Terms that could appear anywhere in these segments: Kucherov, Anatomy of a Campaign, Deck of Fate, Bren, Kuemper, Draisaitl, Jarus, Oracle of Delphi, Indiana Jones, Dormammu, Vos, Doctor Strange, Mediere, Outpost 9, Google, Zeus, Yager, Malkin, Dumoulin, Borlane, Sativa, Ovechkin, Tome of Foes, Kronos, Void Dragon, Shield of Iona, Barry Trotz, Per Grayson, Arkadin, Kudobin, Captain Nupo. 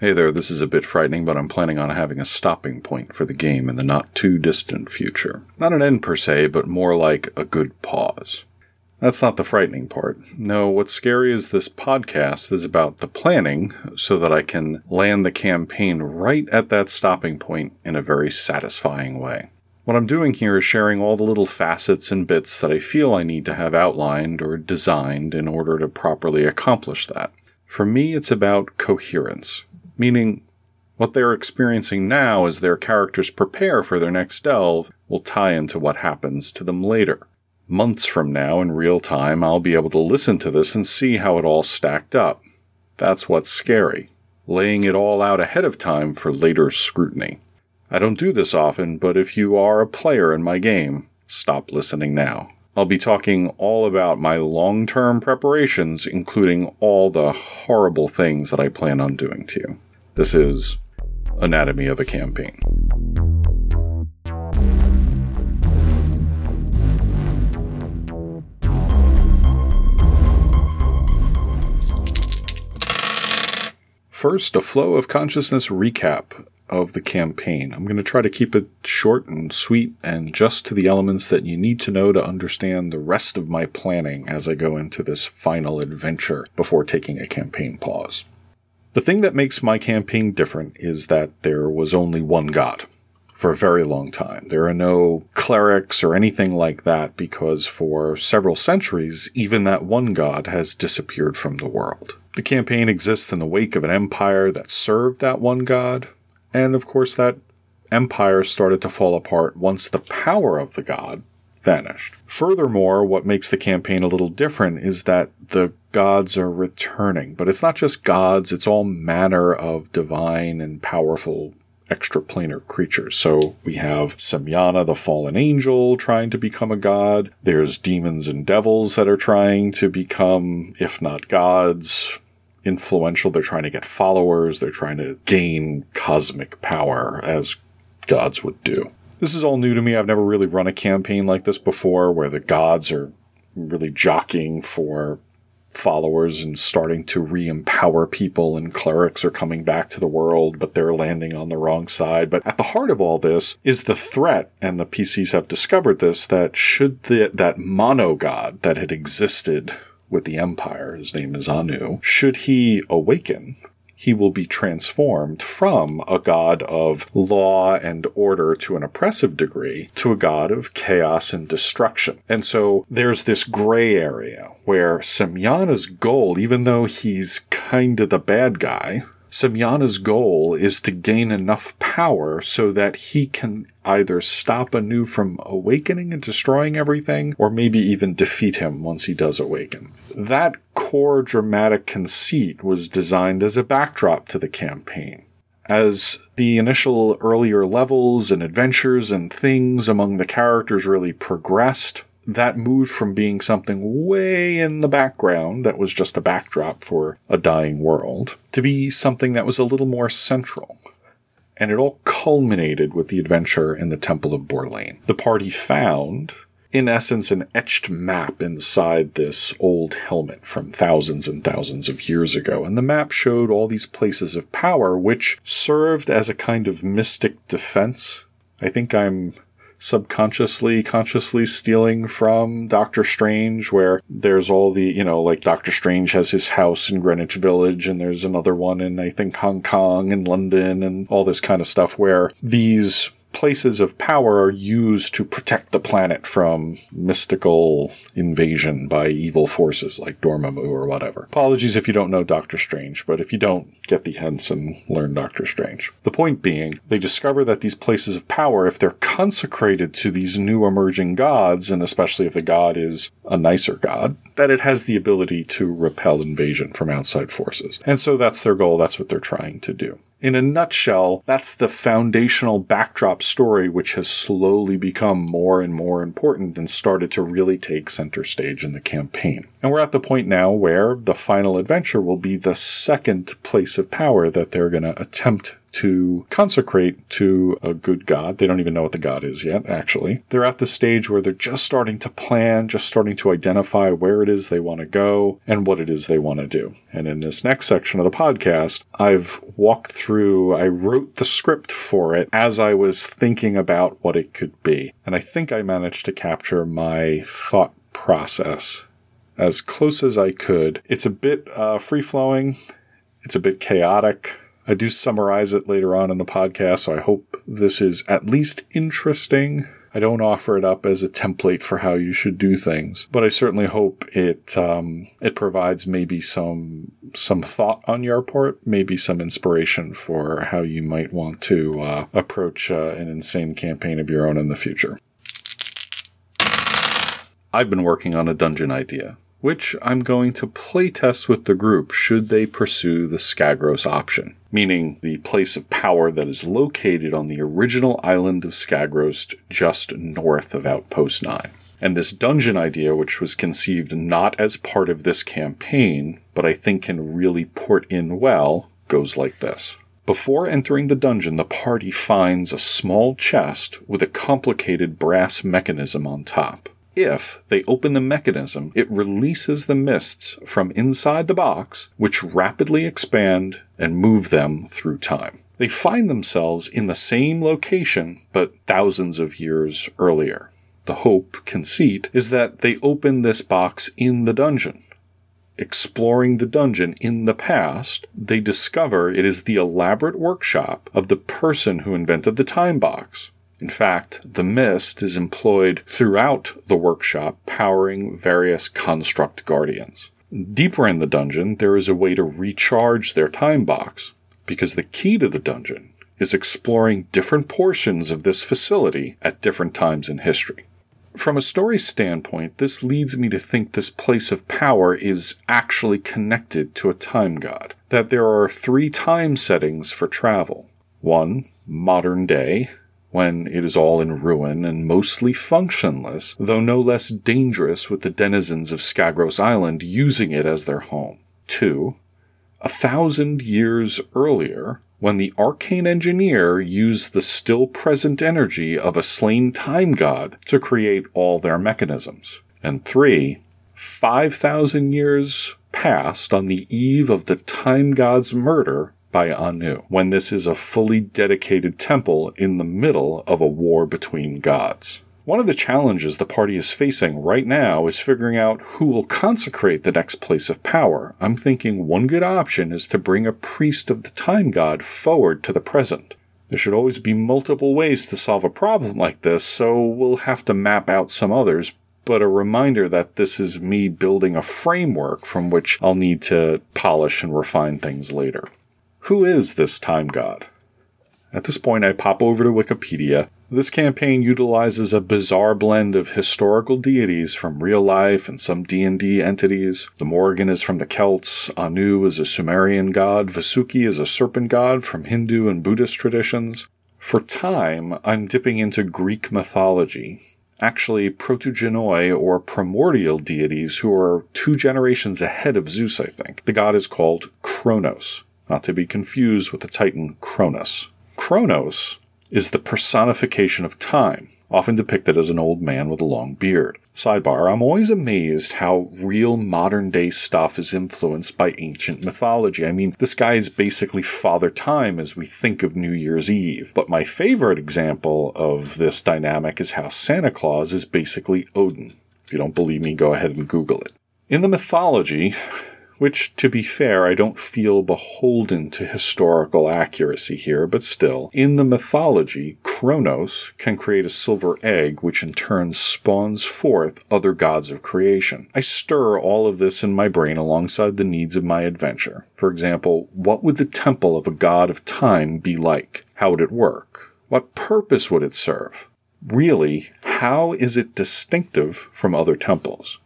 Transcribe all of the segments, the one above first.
Hey there, this is a bit frightening, but I'm planning on having a stopping point for the game in the not-too-distant future. Not an end per se, but more like a good pause. That's not the frightening part. No, what's scary is this podcast is about the planning so that I can land the campaign right at that stopping point in a very satisfying way. What I'm doing here is sharing all the little facets and bits that I feel I need to have outlined or designed in order to properly accomplish that. For me, it's about coherence. Meaning, what they're experiencing now as their characters prepare for their next delve will tie into what happens to them later. Months from now, in real time, I'll be able to listen to this and see how it all stacked up. That's what's scary. Laying it all out ahead of time for later scrutiny. I don't do this often, but if you are a player in my game, stop listening now. I'll be talking all about my long-term preparations, including all the horrible things that I plan on doing to you. This is Anatomy of a Campaign. First, a flow of consciousness recap of the campaign. I'm going to try to keep it short and sweet and just to the elements that you need to know to understand the rest of my planning as I go into this final adventure before taking a campaign pause. The thing that makes my campaign different is that there was only one god for a very long time. There are no clerics or anything like that because for several centuries, even that one god has disappeared from the world. The campaign exists in the wake of an empire that served that one god, and of course that empire started to fall apart once the power of the god vanished. Furthermore, what makes the campaign a little different is that the gods are returning, but it's not just gods, it's all manner of divine and powerful extraplanar creatures. So we have Semyana, the fallen angel, trying to become a god. There's demons and devils that are trying to become, if not gods, influential. They're trying to get followers. They're trying to gain cosmic power, as gods would do. This is all new to me. I've never really run a campaign like this before, where the gods are really jockeying for followers and starting to re-empower people, and clerics are coming back to the world, but they're landing on the wrong side. But at the heart of all this is the threat, and the PCs have discovered this, that should that mono-god that had existed with the Empire, his name is Anu, should he awaken, he will be transformed from a god of law and order to an oppressive degree to a god of chaos and destruction. And so there's this gray area where Semyana's goal, even though he's kind of the bad guy, Semyana's goal is to gain enough power so that he can either stop Anu from awakening and destroying everything, or maybe even defeat him once he does awaken. That core dramatic conceit was designed as a backdrop to the campaign. As the initial earlier levels and adventures and things among the characters really progressed, that moved from being something way in the background that was just a backdrop for a dying world to be something that was a little more central. And it all culminated with the adventure in the Temple of Borlane. The party found, in essence, an etched map inside this old helmet from thousands and thousands of years ago. And the map showed all these places of power, which served as a kind of mystic defense. I think I'm subconsciously, consciously stealing from Doctor Strange, where there's all the, like Doctor Strange has his house in Greenwich Village, and there's another one in, I think, Hong Kong and London and all this kind of stuff, where these places of power are used to protect the planet from mystical invasion by evil forces like Dormammu or whatever. Apologies if you don't know Doctor Strange, but if you don't, get the hints and learn Doctor Strange. The point being, they discover that these places of power, if they're consecrated to these new emerging gods, and especially if the god is a nicer god, that it has the ability to repel invasion from outside forces. And so that's their goal. That's what they're trying to do. In a nutshell, that's the foundational backdrop story, which has slowly become more and more important and started to really take center stage in the campaign. And we're at the point now where the final adventure will be the second place of power that they're going to attempt to consecrate to a good god. They don't even know what the god is yet, actually. They're at the stage where they're just starting to plan, just starting to identify where it is they want to go and what it is they want to do. And in this next section of the podcast, I've walked through, I wrote the script for it as I was thinking about what it could be. And I think I managed to capture my thought process as close as I could. It's a bit free-flowing. It's a bit chaotic. I do summarize it later on in the podcast, so I hope this is at least interesting. I don't offer it up as a template for how you should do things, but I certainly hope it provides maybe some thought on your part, maybe some inspiration for how you might want to approach an insane campaign of your own in the future. I've been working on a dungeon idea, which I'm going to playtest with the group should they pursue the Skagros option, meaning the place of power that is located on the original island of Skagros just north of Outpost 9. And this dungeon idea, which was conceived not as part of this campaign, but I think can really port in well, goes like this. Before entering the dungeon, the party finds a small chest with a complicated brass mechanism on top. If they open the mechanism, it releases the mists from inside the box, which rapidly expand and move them through time. They find themselves in the same location, but thousands of years earlier. The hope, conceit, is that they open this box in the dungeon. Exploring the dungeon in the past, they discover it is the elaborate workshop of the person who invented the time box. In fact, the mist is employed throughout the workshop, powering various construct guardians. Deeper in the dungeon, there is a way to recharge their time box, because the key to the dungeon is exploring different portions of this facility at different times in history. From a story standpoint, this leads me to think this place of power is actually connected to a time god, that there are 3 time settings for travel. 1, modern day, when it is all in ruin and mostly functionless, though no less dangerous with the denizens of Skagros Island using it as their home. 2, 1,000 years earlier, when the arcane engineer used the still-present energy of a slain time god to create all their mechanisms. And 3, 5,000 years past on the eve of the time god's murder by Anu, when this is a fully dedicated temple in the middle of a war between gods. One of the challenges the party is facing right now is figuring out who will consecrate the next place of power. I'm thinking one good option is to bring a priest of the time god forward to the present. There should always be multiple ways to solve a problem like this, so we'll have to map out some others, but a reminder that this is me building a framework from which I'll need to polish and refine things later. Who is this time god? At this point, I pop over to Wikipedia. This campaign utilizes a bizarre blend of historical deities from real life and some D&D entities. The Morrigan is from the Celts, Anu is a Sumerian god, Vasuki is a serpent god from Hindu and Buddhist traditions. For time, I'm dipping into Greek mythology. Actually, protogenoi or primordial deities who are 2 generations ahead of Zeus, I think. The god is called Kronos, not to be confused with the titan Kronos. Kronos is the personification of time, often depicted as an old man with a long beard. Sidebar, I'm always amazed how real modern-day stuff is influenced by ancient mythology. I mean, this guy is basically Father Time as we think of New Year's Eve. But my favorite example of this dynamic is how Santa Claus is basically Odin. If you don't believe me, go ahead and Google it. In the mythology, which, to be fair, I don't feel beholden to historical accuracy here, but still, in the mythology, Kronos can create a silver egg, which in turn spawns forth other gods of creation. I stir all of this in my brain alongside the needs of my adventure. For example, what would the temple of a god of time be like? How would it work? What purpose would it serve? Really, how is it distinctive from other temples?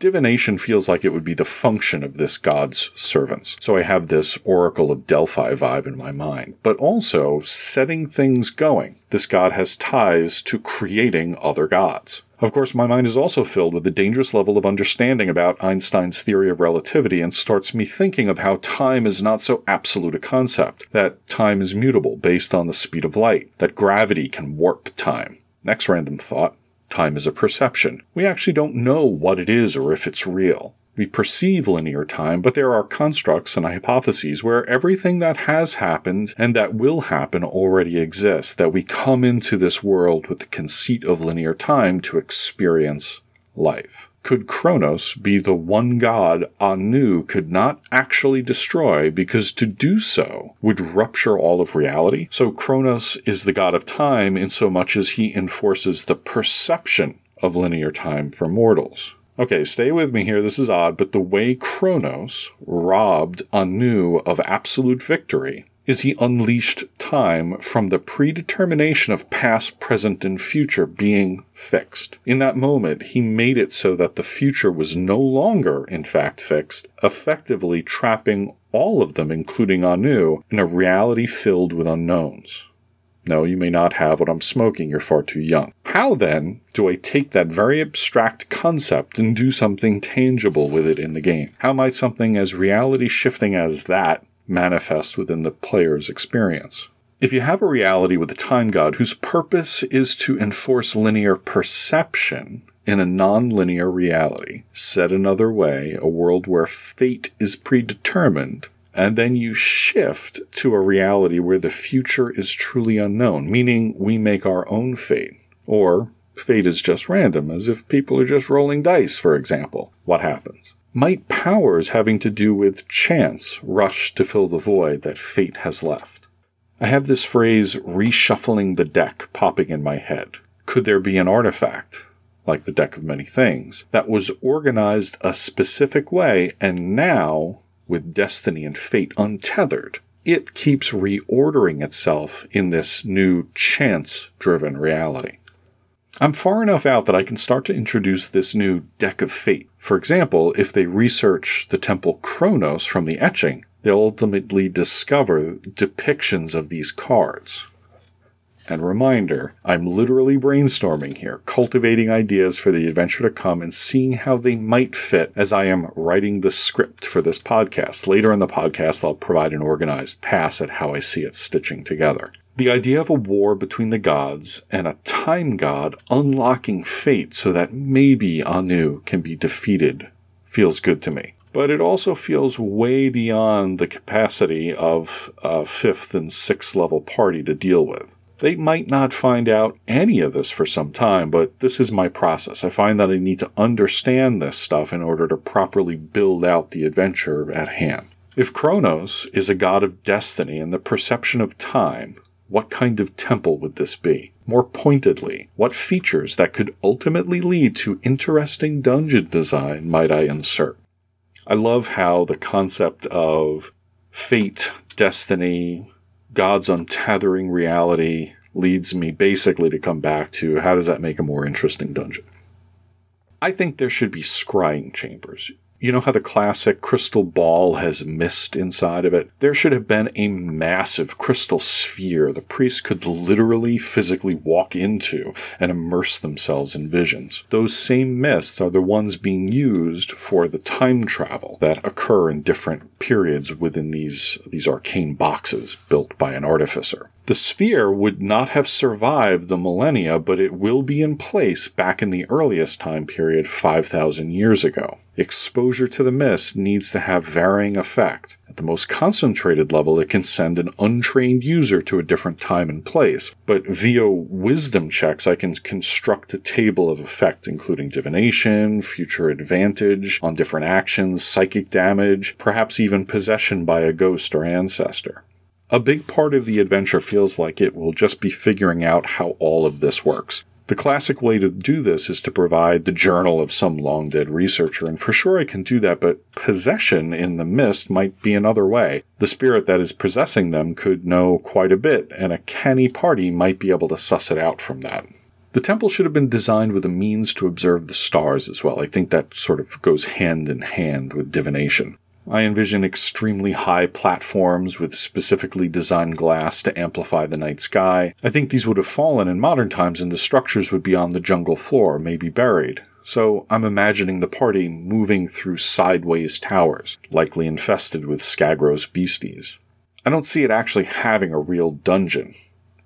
Divination feels like it would be the function of this god's servants, so I have this Oracle of Delphi vibe in my mind. But also, setting things going. This god has ties to creating other gods. Of course, my mind is also filled with a dangerous level of understanding about Einstein's theory of relativity and starts me thinking of how time is not so absolute a concept, that time is mutable based on the speed of light, that gravity can warp time. Next random thought, time is a perception. We actually don't know what it is or if it's real. We perceive linear time, but there are constructs and hypotheses where everything that has happened and that will happen already exists, that we come into this world with the conceit of linear time to experience life. Could Kronos be the one god Anu could not actually destroy, because to do so would rupture all of reality? So Kronos is the god of time in so much as he enforces the perception of linear time for mortals. Okay, stay with me here, this is odd, but the way Kronos robbed Anu of absolute victory is he unleashed time from the predetermination of past, present, and future being fixed. In that moment, he made it so that the future was no longer, in fact, fixed, effectively trapping all of them, including Anu, in a reality filled with unknowns. No, you may not have what I'm smoking, you're far too young. How then do I take that very abstract concept and do something tangible with it in the game? How might something as reality shifting as that manifest within the player's experience? If you have a reality with a time god whose purpose is to enforce linear perception in a non-linear reality, said another way, a world where fate is predetermined, and then you shift to a reality where the future is truly unknown, meaning we make our own fate. Or fate is just random, as if people are just rolling dice, for example. What happens? Might powers having to do with chance rush to fill the void that fate has left? I have this phrase, reshuffling the deck, popping in my head. Could there be an artifact, like the Deck of Many Things, that was organized a specific way and now, with destiny and fate untethered, it keeps reordering itself in this new chance-driven reality? I'm far enough out that I can start to introduce this new Deck of Fate. For example, if they research the temple Kronos from the etching, they'll ultimately discover depictions of these cards. And reminder, I'm literally brainstorming here, cultivating ideas for the adventure to come and seeing how they might fit as I am writing the script for this podcast. Later in the podcast, I'll provide an organized pass at how I see it stitching together. The idea of a war between the gods and a time god unlocking fate so that maybe Anu can be defeated feels good to me. But it also feels way beyond the capacity of a 5th and 6th level party to deal with. They might not find out any of this for some time, but this is my process. I find that I need to understand this stuff in order to properly build out the adventure at hand. If Kronos is a god of destiny and the perception of time, what kind of temple would this be? More pointedly, what features that could ultimately lead to interesting dungeon design might I insert? I love how the concept of fate, destiny, God's untethering reality leads me basically to come back to how does that make a more interesting dungeon? I think there should be scrying chambers. You know how the classic crystal ball has mist inside of it? There should have been a massive crystal sphere the priest could literally physically walk into and immerse themselves in visions. Those same mists are the ones being used for the time travel that occur in different periods within these arcane boxes built by an artificer. The sphere would not have survived the millennia, but it will be in place back in the earliest time period 5,000 years ago. Exposure to the mist needs to have varying effect. At the most concentrated level, it can send an untrained user to a different time and place, but via wisdom checks, I can construct a table of effect, including divination, future advantage on different actions, psychic damage, perhaps even possession by a ghost or ancestor. A big part of the adventure feels like it will just be figuring out how all of this works. The classic way to do this is to provide the journal of some long-dead researcher, and for sure I can do that, but possession in the mist might be another way. The spirit that is possessing them could know quite a bit, and a canny party might be able to suss it out from that. The temple should have been designed with a means to observe the stars as well. I think that sort of goes hand in hand with divination. I envision extremely high platforms with specifically designed glass to amplify the night sky. I think these would have fallen in modern times and the structures would be on the jungle floor, maybe buried. So I'm imagining the party moving through sideways towers, likely infested with Skagros beasties. I don't see it actually having a real dungeon,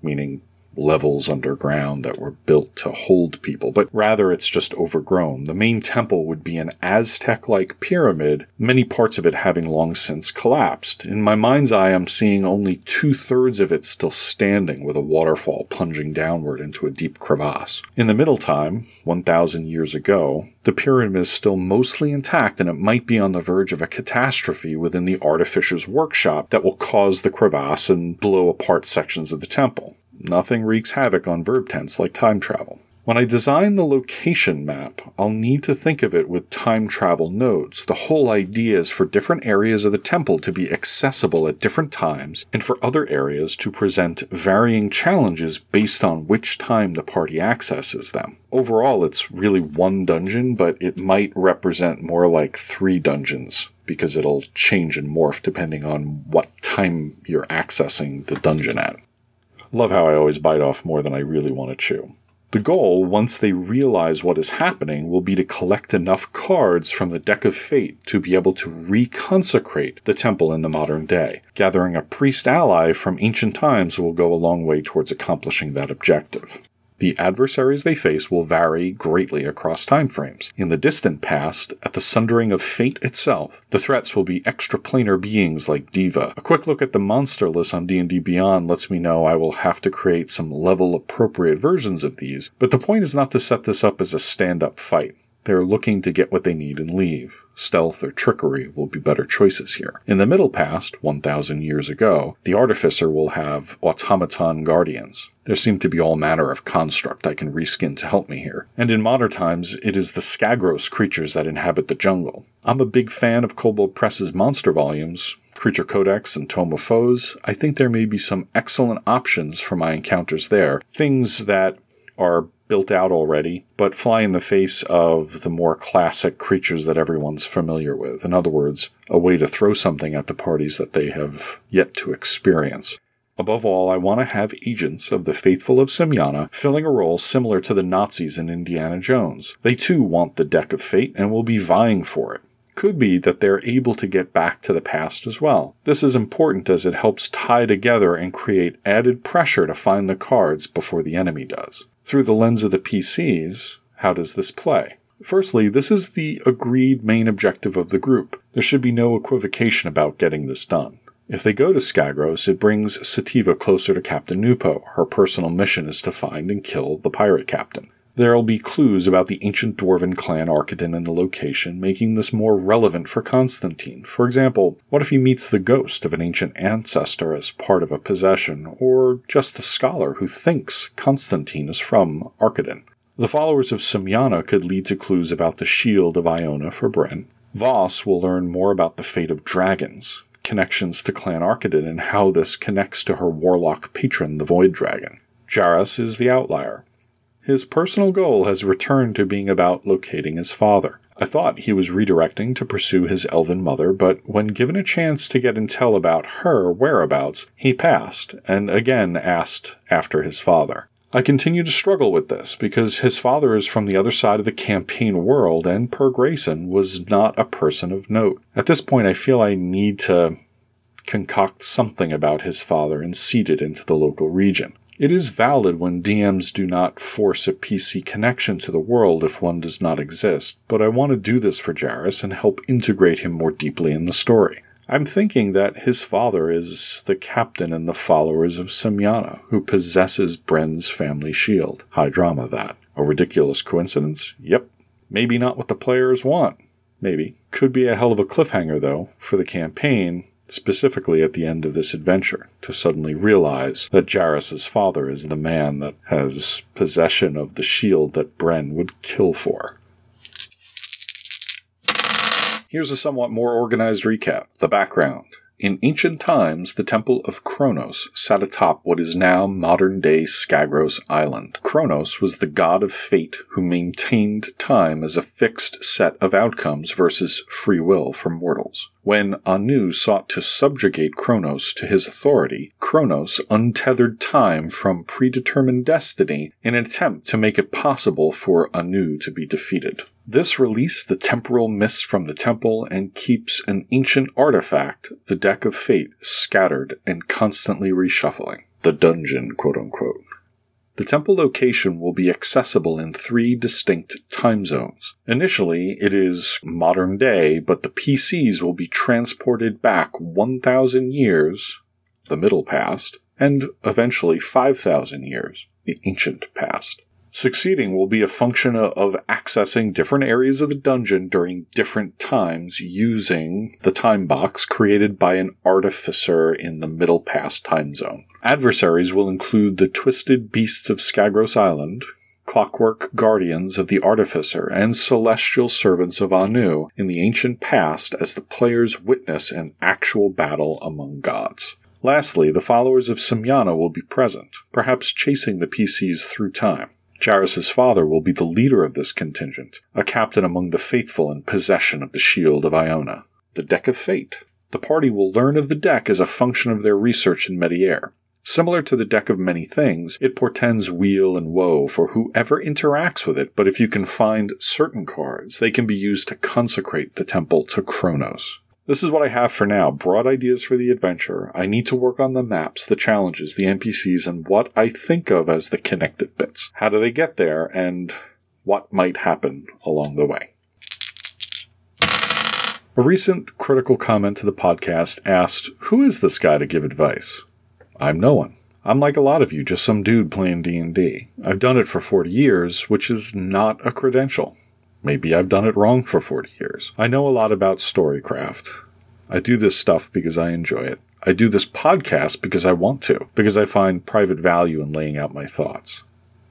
meaning levels underground that were built to hold people, but rather it's just overgrown. The main temple would be an Aztec-like pyramid, many parts of it having long since collapsed. In my mind's eye, I'm seeing only 2/3 of it still standing, with a waterfall plunging downward into a deep crevasse. In the middle time, 1,000 years ago, the pyramid is still mostly intact, and it might be on the verge of a catastrophe within the artificer's workshop that will cause the crevasse and blow apart sections of the temple. Nothing wreaks havoc on verb tense like time travel. When I design the location map, I'll need to think of it with time travel nodes. The whole idea is for different areas of the temple to be accessible at different times, and for other areas to present varying challenges based on which time the party accesses them. Overall, it's really one dungeon, but it might represent more like 3 dungeons, because it'll change and morph depending on what time you're accessing the dungeon at. Love how I always bite off more than I really want to chew. The goal, once they realize what is happening, will be to collect enough cards from the Deck of Fate to be able to reconsecrate the temple in the modern day. Gathering a priest ally from ancient times will go a long way towards accomplishing that objective. The adversaries they face will vary greatly across timeframes. In the distant past, at the sundering of fate itself, the threats will be extraplanar beings like Diva. A quick look at the monster list on D&D Beyond lets me know I will have to create some level-appropriate versions of these, but the point is not to set this up as a stand-up fight. They are looking to get what they need and leave. Stealth or trickery will be better choices here. In the middle past, 1,000 years ago, the Artificer will have automaton guardians. There seem to be all manner of construct I can reskin to help me here. And in modern times, it is the Skagros creatures that inhabit the jungle. I'm a big fan of Kobold Press's monster volumes, Creature Codex and Tome of Foes. I think there may be some excellent options for my encounters there. Things that are built out already, but fly in the face of the more classic creatures that everyone's familiar with. In other words, a way to throw something at the parties that they have yet to experience. Above all, I want to have agents of the Faithful of Semyana filling a role similar to the Nazis in Indiana Jones. They too want the Deck of Fate and will be vying for it. Could be that they're able to get back to the past as well. This is important as it helps tie together and create added pressure to find the cards before the enemy does. Through the lens of the PCs, how does this play? Firstly, this is the agreed main objective of the group. There should be no equivocation about getting this done. If they go to Skagros, it brings Sativa closer to Captain Nupo. Her personal mission is to find and kill the pirate captain. There'll be clues about the ancient dwarven clan Arkadin and the location, making this more relevant for Constantine. For example, what if he meets the ghost of an ancient ancestor as part of a possession, or just a scholar who thinks Constantine is from Arkadin? The followers of Semyana could lead to clues about the Shield of Iona for Bren. Vos will learn more about the fate of dragons, connections to clan Arkadin, and how this connects to her warlock patron, the Void Dragon. Jarus is the outlier. His personal goal has returned to being about locating his father. I thought he was redirecting to pursue his elven mother, but when given a chance to get intel about her whereabouts, he passed, and again asked after his father. I continue to struggle with this, because his father is from the other side of the campaign world, and Per Grayson was not a person of note. At this point, I feel I need to concoct something about his father and seed it into the local region. It is valid when DMs do not force a PC connection to the world if one does not exist, but I want to do this for Jarus and help integrate him more deeply in the story. I'm thinking that his father is the captain and the followers of Semyana, who possesses Bren's family shield. High drama, that. A ridiculous coincidence? Yep. Maybe not what the players want. Maybe. Could be a hell of a cliffhanger, though, for the campaign, specifically at the end of this adventure, to suddenly realize that Jarus's father is the man that has possession of the shield that Bren would kill for. Here's a somewhat more organized recap. The background. In ancient times, the temple of Kronos sat atop what is now modern-day Skagros Island. Kronos was the god of fate who maintained time as a fixed set of outcomes versus free will for mortals. When Anu sought to subjugate Kronos to his authority, Kronos untethered time from predetermined destiny in an attempt to make it possible for Anu to be defeated. This released the temporal mist from the temple and keeps an ancient artifact, the Deck of Fate, scattered and constantly reshuffling. The dungeon, quote-unquote. The temple location will be accessible in 3 distinct time zones. Initially, it is modern day, but the PCs will be transported back 1,000 years, the middle past, and eventually 5,000 years, the ancient past. Succeeding will be a function of accessing different areas of the dungeon during different times using the time box created by an artificer in the middle past time zone. Adversaries will include the twisted beasts of Skagros Island, clockwork guardians of the artificer, and celestial servants of Anu in the ancient past as the players witness an actual battle among gods. Lastly, the followers of Semyana will be present, perhaps chasing the PCs through time. Jarus' father will be the leader of this contingent, a captain among the faithful in possession of the Shield of Iona. The Deck of Fate. The party will learn of the deck as a function of their research in Mediere. Similar to the Deck of Many Things, it portends weal and woe for whoever interacts with it, but if you can find certain cards, they can be used to consecrate the temple to Kronos. This is what I have for now. Broad ideas for the adventure. I need to work on the maps, the challenges, the NPCs, and what I think of as the connected bits. How do they get there, and what might happen along the way? A recent critical comment to the podcast asked, "Who is this guy to give advice?" I'm no one. I'm like a lot of you, just some dude playing D&D. I've done it for 40 years, which is not a credential. Maybe I've done it wrong for 40 years. I know a lot about storycraft. I do this stuff because I enjoy it. I do this podcast because I want to, because I find private value in laying out my thoughts.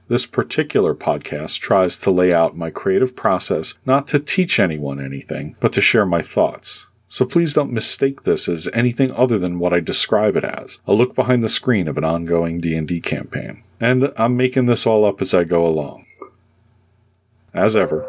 This particular podcast tries to lay out my creative process, not to teach anyone anything, but to share my thoughts. So please don't mistake this as anything other than what I describe it as, a look behind the screen of an ongoing D&D campaign. And I'm making this all up as I go along. As ever,